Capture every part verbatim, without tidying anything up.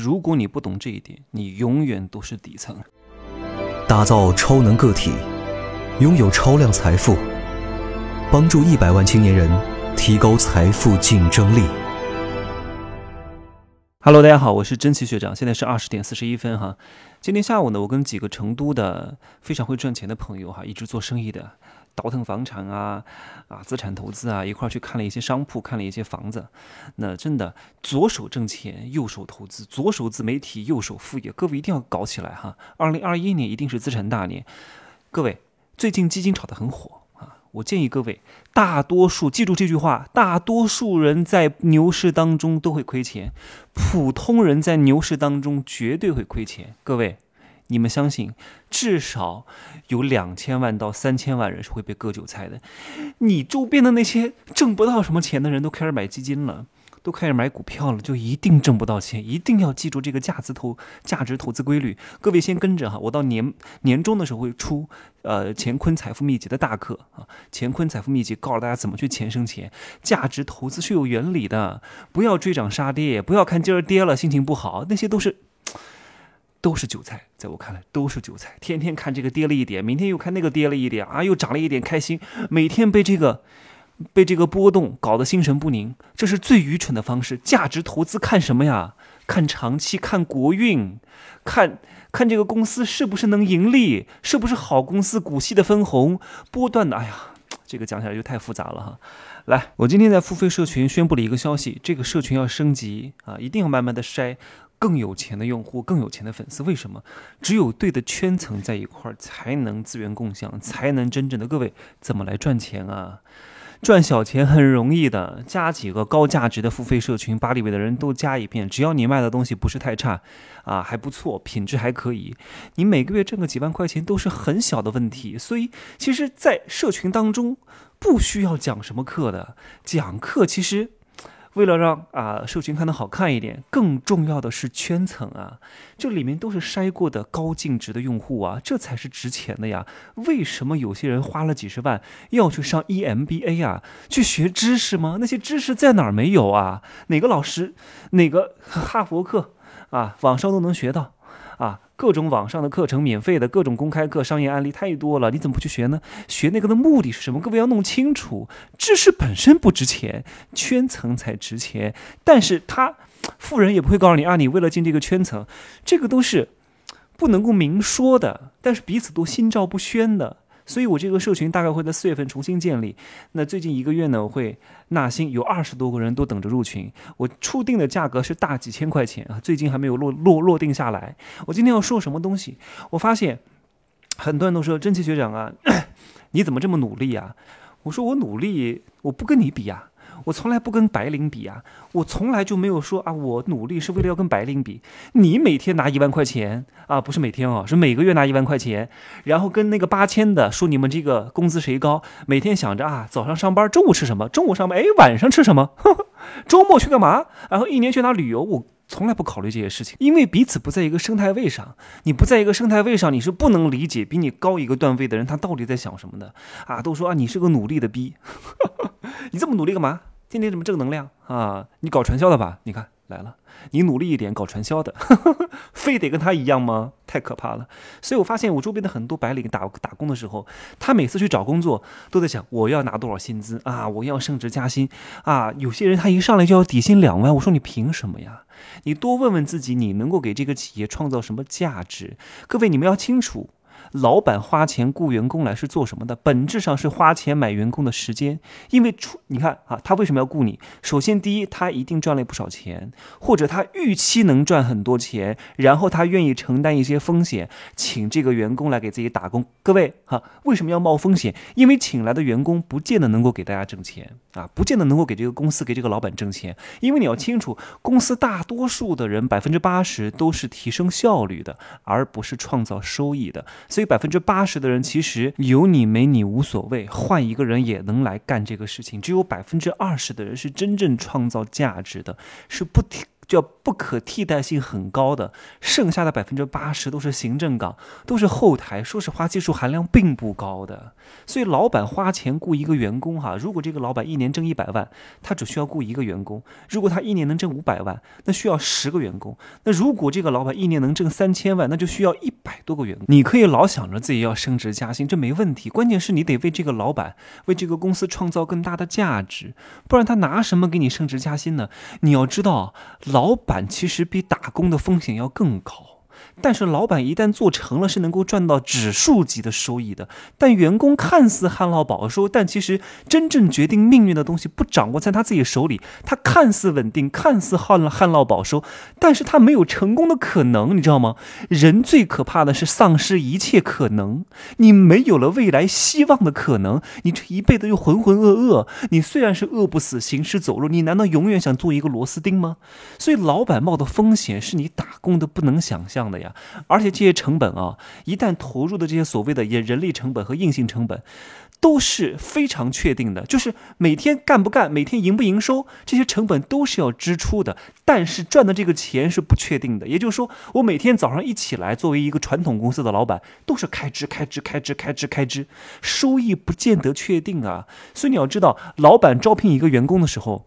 如果你不懂这一点，你永远都是底层。打造超能个体，拥有超量财富，帮助一百万青年人提高财富竞争力。Hello， 大家好，我是真奇学长，现在是二十点四十一分哈。今天下午呢，我跟几个成都的非常会赚钱的朋友哈，一直做生意的，倒腾房产啊啊资产投资啊，一块去看了一些商铺，看了一些房子。那真的左手挣钱，右手投资，左手自媒体，右手副业，各位一定要搞起来哈！二零二一年一定是资产大年。各位，最近基金炒得很火啊，我建议各位，大多数记住这句话，大多数人在牛市当中都会亏钱，普通人在牛市当中绝对会亏钱。各位，你们相信，至少有两千万到三千万人是会被割韭菜的。你周边的那些挣不到什么钱的人都开始买基金了，都开始买股票了，就一定挣不到钱。一定要记住这个价值投价值投资规律。各位先跟着哈，我到年年终的时候会出呃乾坤财富秘籍的大课啊，乾坤财富秘籍告诉大家怎么去钱生钱。价值投资是有原理的，不要追涨杀跌，不要看今儿跌了心情不好，那些都是。都是韭菜，在我看来都是韭菜。天天看这个跌了一点，明天又看那个跌了一点啊，又涨了一点，开心。每天被这个被这个波动搞得心神不宁，这是最愚蠢的方式。价值投资看什么呀？看长期，看国运，看看这个公司是不是能盈利，是不是好公司，股息的分红，波段的。哎呀，这个讲起来就太复杂了哈。来，我今天在付费社群宣布了一个消息，这个社群要升级啊，一定要慢慢的筛。更有钱的用户，更有钱的粉丝，为什么？只有对的圈层在一块儿，才能资源共享，才能真正的。各位怎么来赚钱啊？赚小钱很容易的，加几个高价值的付费社群，把里面的人都加一遍，只要你卖的东西不是太差啊，还不错，品质还可以，你每个月挣个几万块钱都是很小的问题。所以其实在社群当中不需要讲什么课的，讲课其实为了让啊社群看得好看一点，更重要的是圈层啊，这里面都是筛过的高净值的用户啊，这才是值钱的呀。为什么有些人花了几十万要去上 E M B A 啊，去学知识吗？那些知识在哪儿没有啊？哪个老师，哪个哈佛课啊，网上都能学到啊，各种网上的课程，免费的各种公开课，商业案例太多了，你怎么不去学呢？学那个的目的是什么？各位要弄清楚，知识本身不值钱，圈层才值钱。但是他富人也不会告诉你啊，你为了进这个圈层，这个都是不能够明说的，但是彼此都心照不宣的。所以我这个社群大概会在四月份重新建立。那最近一个月呢，我会纳新，有二十多个人都等着入群。我初定的价格是大几千块钱啊，最近还没有落落落定下来。我今天要说什么东西？我发现很多人都说真奇学长啊，你怎么这么努力啊？我说我努力，我不跟你比啊。我从来不跟白领比啊，我从来就没有说啊，我努力是为了要跟白领比。你每天拿一万块钱啊，不是每天哦，是每个月拿一万块钱，然后跟那个八千的说你们这个工资谁高，每天想着啊，早上上班，中午吃什么，中午上班，哎，晚上吃什么，呵呵，周末去干嘛，然后一年去哪旅游，我从来不考虑这些事情，因为彼此不在一个生态位上。你不在一个生态位上，你是不能理解比你高一个段位的人他到底在想什么的啊！都说啊，你是个努力的逼，你这么努力干嘛？天天这么正能量啊！你搞传销的吧？你看来了，你努力一点搞传销的，呵呵，非得跟他一样吗？太可怕了！所以我发现我周边的很多白领打打工的时候，他每次去找工作都在想我要拿多少薪资啊，我要升职加薪啊。有些人他一上来就要底薪两万，我说你凭什么呀？你多问问自己，你能够给这个企业创造什么价值？各位，你们要清楚，老板花钱雇员工来是做什么的？本质上是花钱买员工的时间。因为出你看啊，他为什么要雇你？首先，第一，他一定赚了不少钱，或者他预期能赚很多钱，然后他愿意承担一些风险，请这个员工来给自己打工。各位哈、啊，为什么要冒风险？因为请来的员工不见得能够给大家挣钱啊，不见得能够给这个公司，给这个老板挣钱。因为你要清楚，公司大多数的人百分之八十都是提升效率的，而不是创造收益的。所以百分之八十的人其实有你没你无所谓，换一个人也能来干这个事情。只有百分之二十的人是真正创造价值的，是不叫不可替代性很高的，剩下的 百分之八十 都是行政岗，都是后台，说实话技术含量并不高的。所以老板花钱雇一个员工哈，如果这个老板一年挣一百万，他只需要雇一个员工；如果他一年能挣五百万，那需要十个员工；那如果这个老板一年能挣三千万，那就需要一百多个员工。你可以老想着自己要升职加薪，这没问题，关键是你得为这个老板为这个公司创造更大的价值，不然他拿什么给你升职加薪呢？你要知道老板其实比打工的风险要更高，但是老板一旦做成了是能够赚到指数级的收益的，但员工看似旱涝保收，但其实真正决定命运的东西不掌握在他自己手里，他看似稳定，看似旱涝保收，但是他没有成功的可能，你知道吗？人最可怕的是丧失一切可能，你没有了未来希望的可能，你这一辈子又浑浑噩噩，你虽然是饿不死行尸走肉，你难道永远想做一个螺丝钉吗？所以老板冒的风险是你打工的不能想象的呀。而且这些成本啊，一旦投入的这些所谓的人力成本和硬性成本都是非常确定的，就是每天干不干，每天营不营收，这些成本都是要支出的，但是赚的这个钱是不确定的。也就是说，我每天早上一起来，作为一个传统公司的老板，都是开支开支开支开支开支，收益不见得确定啊。所以你要知道，老板招聘一个员工的时候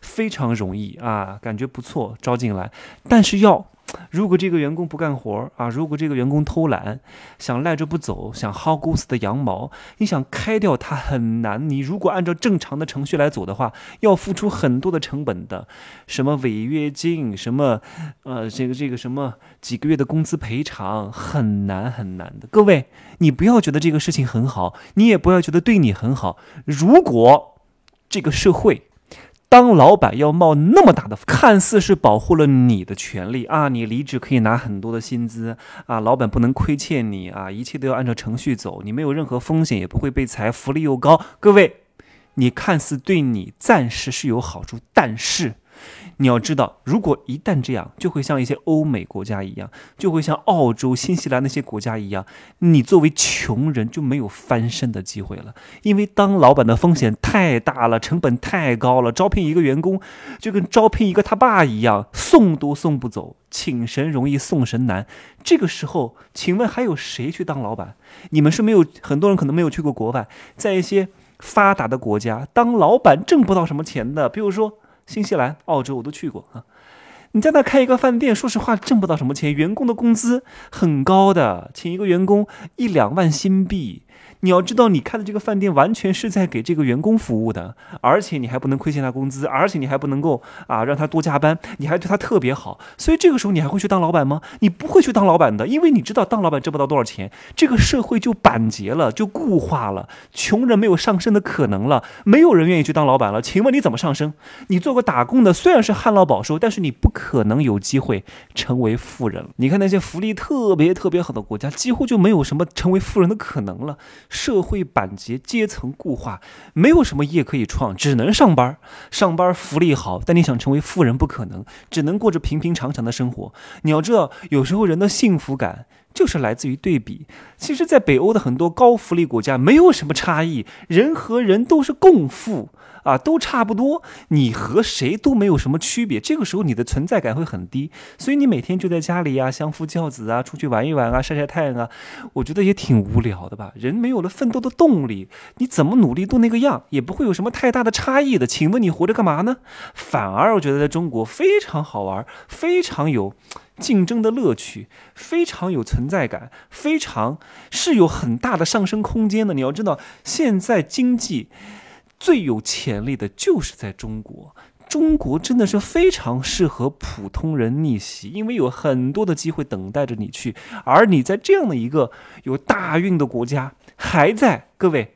非常容易啊，感觉不错招进来，但是要如果这个员工不干活啊，如果这个员工偷懒，想赖着不走，想薅公司的羊毛，你想开掉他很难。你如果按照正常的程序来走的话，要付出很多的成本的，什么违约金，什么呃这个这个什么几个月的工资赔偿，很难很难的。各位，你不要觉得这个事情很好，你也不要觉得对你很好。如果这个社会当老板要冒那么大的，看似是保护了你的权利啊，你离职可以拿很多的薪资啊，老板不能亏欠你啊，一切都要按照程序走，你没有任何风险，也不会被裁，福利又高。各位，你看似对你暂时是有好处，但是你要知道，如果一旦这样，就会像一些欧美国家一样，就会像澳洲、新西兰那些国家一样，你作为穷人就没有翻身的机会了。因为当老板的风险太大了，成本太高了，招聘一个员工就跟招聘一个他爸一样，送都送不走，请神容易送神难。这个时候，请问还有谁去当老板？你们是没有，很多人可能没有去过国外，在一些发达的国家，当老板挣不到什么钱的，比如说新西兰、澳洲我都去过啊。你在那开一个饭店，说实话挣不到什么钱，员工的工资很高的，请一个员工一两万新币。你要知道，你开的这个饭店完全是在给这个员工服务的，而且你还不能亏欠他工资，而且你还不能够啊让他多加班，你还对他特别好。所以这个时候你还会去当老板吗？你不会去当老板的，因为你知道当老板挣不到多少钱，这个社会就板结了，就固化了，穷人没有上升的可能了，没有人愿意去当老板了。请问你怎么上升？你做个打工的，虽然是旱涝保收，但是你不可能有机会成为富人了。你看那些福利特别特别好的国家，几乎就没有什么成为富人的可能了。社会板结，阶层固化，没有什么业可以创，只能上班。上班福利好，但你想成为富人不可能，只能过着平平常常的生活。你要知道，有时候人的幸福感就是来自于对比。其实在北欧的很多高福利国家没有什么差异，人和人都是共富啊，都差不多，你和谁都没有什么区别，这个时候你的存在感会很低。所以你每天就在家里啊，相夫教子啊，出去玩一玩啊，晒晒太阳啊，我觉得也挺无聊的吧。人没有了奋斗的动力，你怎么努力都那个样，也不会有什么太大的差异的。请问你活着干嘛呢？反而我觉得在中国非常好玩，非常有竞争的乐趣，非常有存在感，非常是有很大的上升空间的。你要知道，现在经济最有潜力的就是在中国。中国真的是非常适合普通人逆袭，因为有很多的机会等待着你去，而你在这样的一个有大运的国家还在。各位，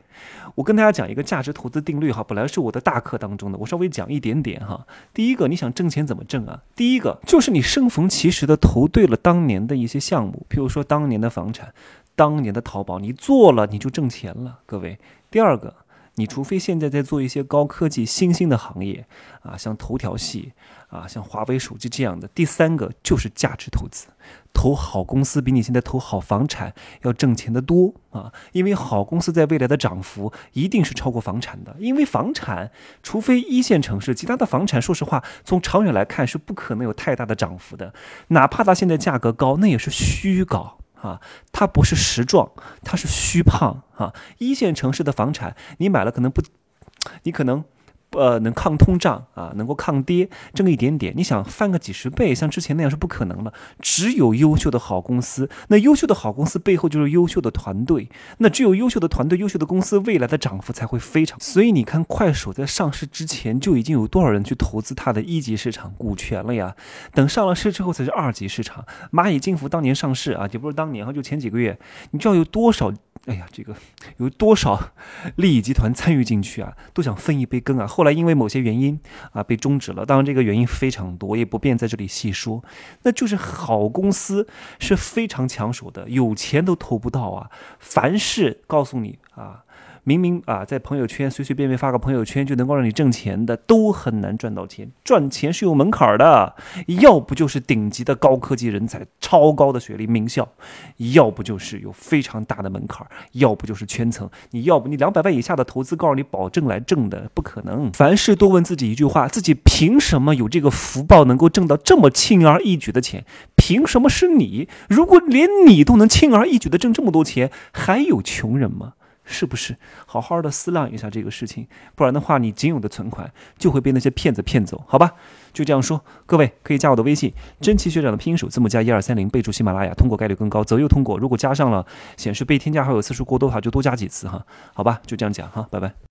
我跟大家讲一个价值投资定律哈，本来是我的大课当中的，我稍微讲一点点哈。第一个，你想挣钱怎么挣啊？第一个就是你生逢其时的投对了当年的一些项目，譬如说当年的房产，当年的淘宝，你做了你就挣钱了。各位，第二个，你除非现在在做一些高科技新兴的行业啊，像头条系啊，像华为手机这样的。第三个就是价值投资，投好公司比你现在投好房产要挣钱的多啊，因为好公司在未来的涨幅一定是超过房产的，因为房产除非一线城市，其他的房产说实话从长远来看是不可能有太大的涨幅的，哪怕它现在价格高，那也是虚高啊，它不是实状，它是虚胖啊。一线城市的房产你买了可能不，你可能呃，能抗通胀啊，能够抗跌，挣一点点。你想翻个几十倍，像之前那样是不可能了。只有优秀的好公司，那优秀的好公司背后就是优秀的团队，那只有优秀的团队、优秀的公司，未来的涨幅才会非常。所以你看，快手在上市之前就已经有多少人去投资它的一级市场股权了呀？等上了市之后才是二级市场。蚂蚁金服当年上市啊，也不是当年，就前几个月，你知道有多少？哎呀，这个有多少利益集团参与进去啊，都想分一杯羹啊，后来因为某些原因啊被终止了，当然这个原因非常多，也不便在这里细说。那就是好公司是非常抢手的，有钱都投不到啊。凡是告诉你啊，明明啊在朋友圈随随便便发个朋友圈就能够让你挣钱的，都很难赚到钱。赚钱是有门槛的，要不就是顶级的高科技人才、超高的学历、名校，要不就是有非常大的门槛，要不就是圈层。你要不你两百万以下的投资，告诉你保证来挣的，不可能。凡事多问自己一句话：自己凭什么有这个福报能够挣到这么轻而易举的钱？凭什么是你？如果连你都能轻而易举的挣这么多钱，还有穷人吗？是不是好好的思量一下这个事情，不然的话你仅有的存款就会被那些骗子骗走，好吧？就这样说，各位可以加我的微信，真奇学长的拼音首字母加一二三零，备注喜马拉雅，通过概率更高，择优通过。如果加上了显示被添加好友次数过多的话，就多加几次哈，好吧？就这样讲哈，拜拜。